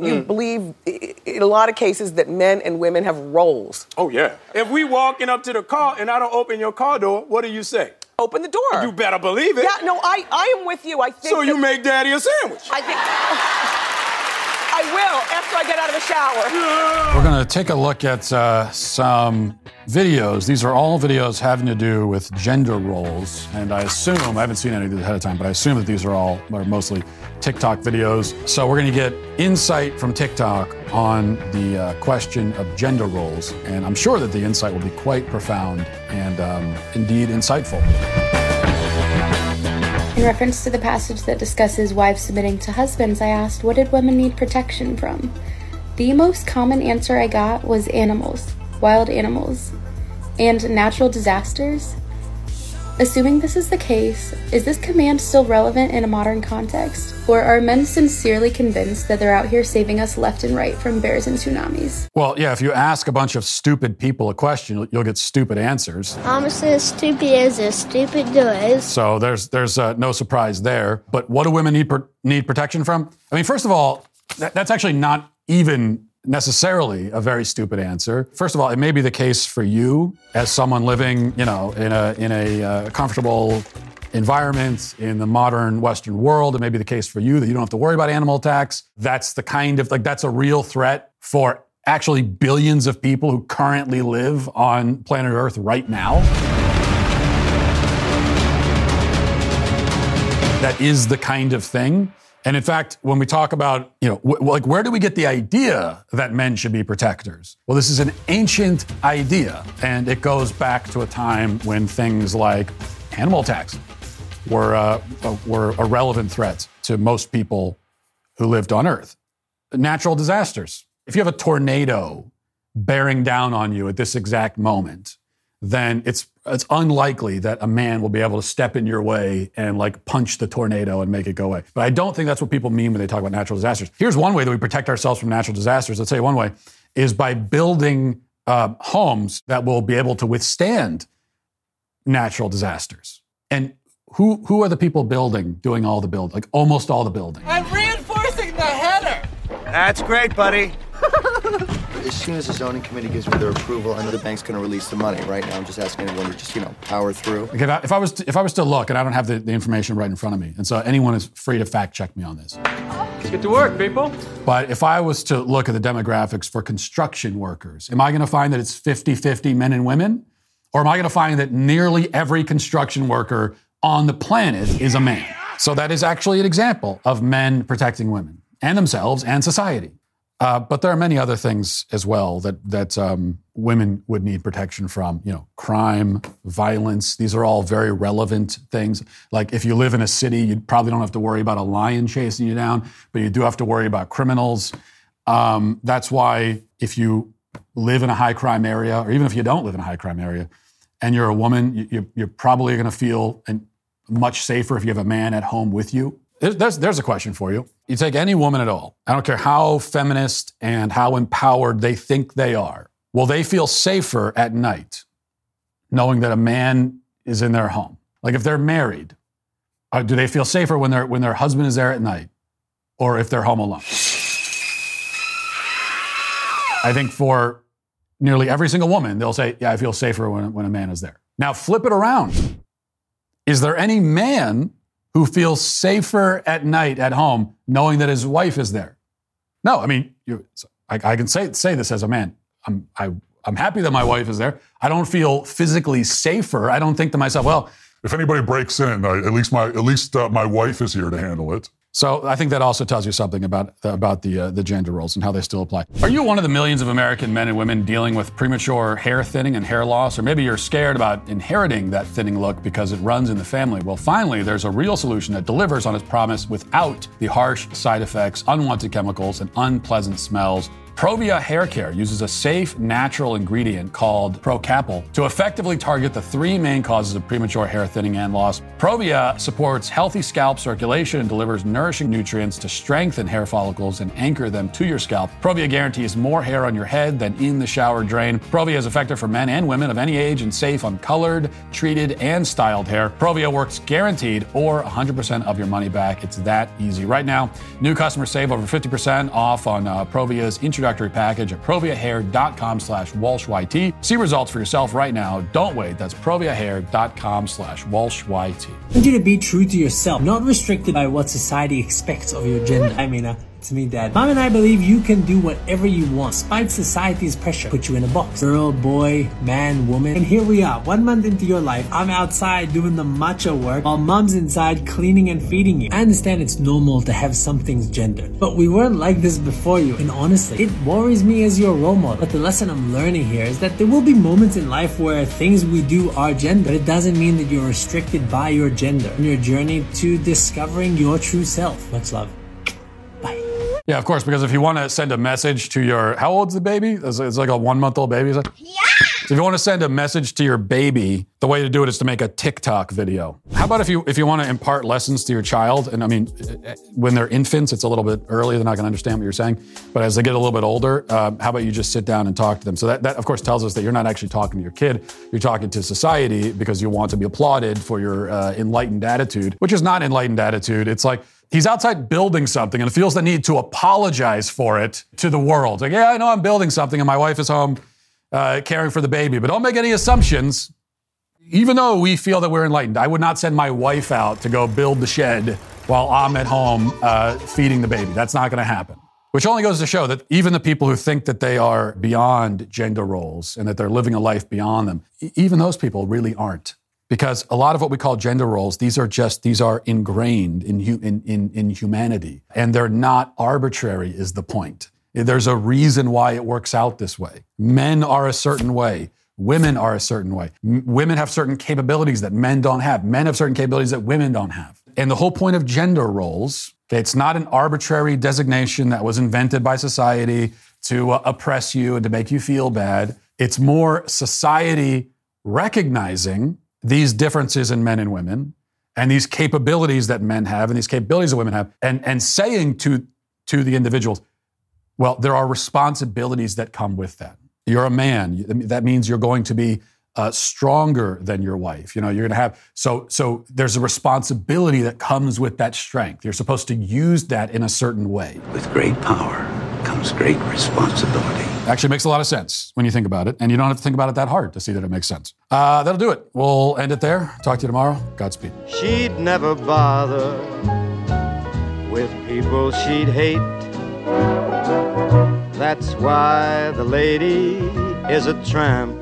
You believe, in a lot of cases, that men and women have roles. Oh, yeah. If we walk in up to the car and I don't open your car door, what do you say? Open the door. You better believe it. Yeah, no, I am with you. I think so you make daddy a sandwich. I think... I will, after I get out of the shower. We're going to take a look at some videos. These are all videos having to do with gender roles. And I assume, I haven't seen any of these ahead of time, but I assume that these are all, or mostly, TikTok videos. So we're going to get insight from TikTok on the question of gender roles. And I'm sure that the insight will be quite profound and indeed insightful. In reference to the passage that discusses wives submitting to husbands, I asked, what did women need protection from? The most common answer I got was animals, wild animals, and natural disasters. Assuming this is the case, is this command still relevant in a modern context? Or are men sincerely convinced that they're out here saving us left and right from bears and tsunamis? Well, yeah, if you ask a bunch of stupid people a question, you'll get stupid answers. Almost as stupid as a stupid does. So there's no surprise there. But what do women need protection from? I mean, first of all, that's actually not even necessarily a very stupid answer. First of all, it may be the case for you as someone living, you know, in a comfortable environment in the modern Western world. It may be the case for you that you don't have to worry about animal attacks. That's the kind of, like, that's a real threat for actually billions of people who currently live on planet Earth right now. That is the kind of thing. And in fact, when we talk about, you know, where do we get the idea that men should be protectors? Well, this is an ancient idea, and it goes back to a time when things like animal attacks were a relevant threat to most people who lived on Earth. Natural disasters. If you have a tornado bearing down on you at this exact moment, then it's unlikely that a man will be able to step in your way and, like, punch the tornado and make it go away. But I don't think that's what people mean when they talk about natural disasters. Here's one way that we protect ourselves from natural disasters. I'll tell you one way is by building homes that will be able to withstand natural disasters. And who are the people doing all the building? Like, almost all the building. I'm reinforcing the header. That's great, buddy. As soon as the zoning committee gives me their approval, I know the bank's going to release the money. Right now, I'm just asking everyone to just, you know, power through. Okay, if I was to look, and I don't have the information right in front of me, and so anyone is free to fact check me on this. Let's get to work, people. But if I was to look at the demographics for construction workers, am I going to find that it's 50-50 men and women? Or am I going to find that nearly every construction worker on the planet is a man? So that is actually an example of men protecting women and themselves and society. But there are many other things as well that women would need protection from. You know, crime, violence. These are all very relevant things. Like, if you live in a city, you probably don't have to worry about a lion chasing you down, but you do have to worry about criminals. That's why if you live in a high crime area, or even if you don't live in a high crime area, and you're a woman, you're probably going to feel much safer if you have a man at home with you. There's a question for you. You take any woman at all, I don't care how feminist and how empowered they think they are, will they feel safer at night knowing that a man is in their home? Like, if they're married, do they feel safer when their husband is there at night or if they're home alone? I think for nearly every single woman, they'll say, yeah, I feel safer when a man is there. Now, flip it around. Is there any man who feels safer at night at home knowing that his wife is there? No, I mean, I can say this as a man. I'm happy that my wife is there. I don't feel physically safer. I don't think to myself, well, if anybody breaks in, at least my wife is here to handle it. So I think that also tells you something about the gender roles and how they still apply. Are you one of the millions of American men and women dealing with premature hair thinning and hair loss? Or maybe you're scared about inheriting that thinning look because it runs in the family. Well, finally, there's a real solution that delivers on its promise without the harsh side effects, unwanted chemicals, and unpleasant smells. Provia Hair Care uses a safe, natural ingredient called Procapil to effectively target the three main causes of premature hair thinning and loss. Provia supports healthy scalp circulation and delivers nourishing nutrients to strengthen hair follicles and anchor them to your scalp. Provia guarantees more hair on your head than in the shower drain. Provia is effective for men and women of any age and safe on colored, treated, and styled hair. Provia works guaranteed or 100% of your money back. It's that easy. Right now, new customers save over 50% off on Provia's introductory package at proviahair.com/WalshYT. See results for yourself right now. Don't wait. That's proviahair.com/WalshYT. I want you to be true to yourself, not restricted by what society expects of your gender. I mean, to me, Dad. Mom and I believe you can do whatever you want, despite society's pressure. Put you in a box. Girl, boy, man, woman. And here we are, 1 month into your life. I'm outside doing the macho work while Mom's inside cleaning and feeding you. I understand it's normal to have some things gendered, but we weren't like this before you. And honestly, it worries me as your role model. But the lesson I'm learning here is that there will be moments in life where things we do are gendered, but it doesn't mean that you're restricted by your gender on your journey to discovering your true self. Much love. Yeah, of course, because if you want to send a message to your... How old's the baby? It's like a 1-month-old baby. Like, yeah! So if you want to send a message to your baby, the way to do it is to make a TikTok video. How about if you want to impart lessons to your child? And I mean, when they're infants, it's a little bit early. They're not going to understand what you're saying. But as they get a little bit older, how about you just sit down and talk to them? So that, of course, tells us that you're not actually talking to your kid. You're talking to society because you want to be applauded for your enlightened attitude, which is not enlightened attitude. It's like... He's outside building something and feels the need to apologize for it to the world. Like, yeah, I know I'm building something and my wife is home caring for the baby, but don't make any assumptions, even though we feel that we're enlightened. I would not send my wife out to go build the shed while I'm at home feeding the baby. That's not going to happen. Which only goes to show that even the people who think that they are beyond gender roles and that they're living a life beyond them, even those people really aren't. Because a lot of what we call gender roles, these are ingrained in humanity. And they're not arbitrary is the point. There's a reason why it works out this way. Men are a certain way. Women are a certain way. Women have certain capabilities that men don't have. Men have certain capabilities that women don't have. And the whole point of gender roles, it's not an arbitrary designation that was invented by society to oppress you and to make you feel bad. It's more society recognizing these differences in men and women and these capabilities that men have and these capabilities that women have and saying to the individuals, well, there are responsibilities that come with that. You're a man. That means you're going to be stronger than your wife. You know, you're going to have, so there's a responsibility that comes with that strength. You're supposed to use that in a certain way. With great power comes great responsibility. Actually makes a lot of sense when you think about it, and you don't have to think about it that hard to see that it makes sense. That'll do it. We'll end it there. Talk to you tomorrow. Godspeed. She'd never bother with people she'd hate. That's why the lady is a tramp.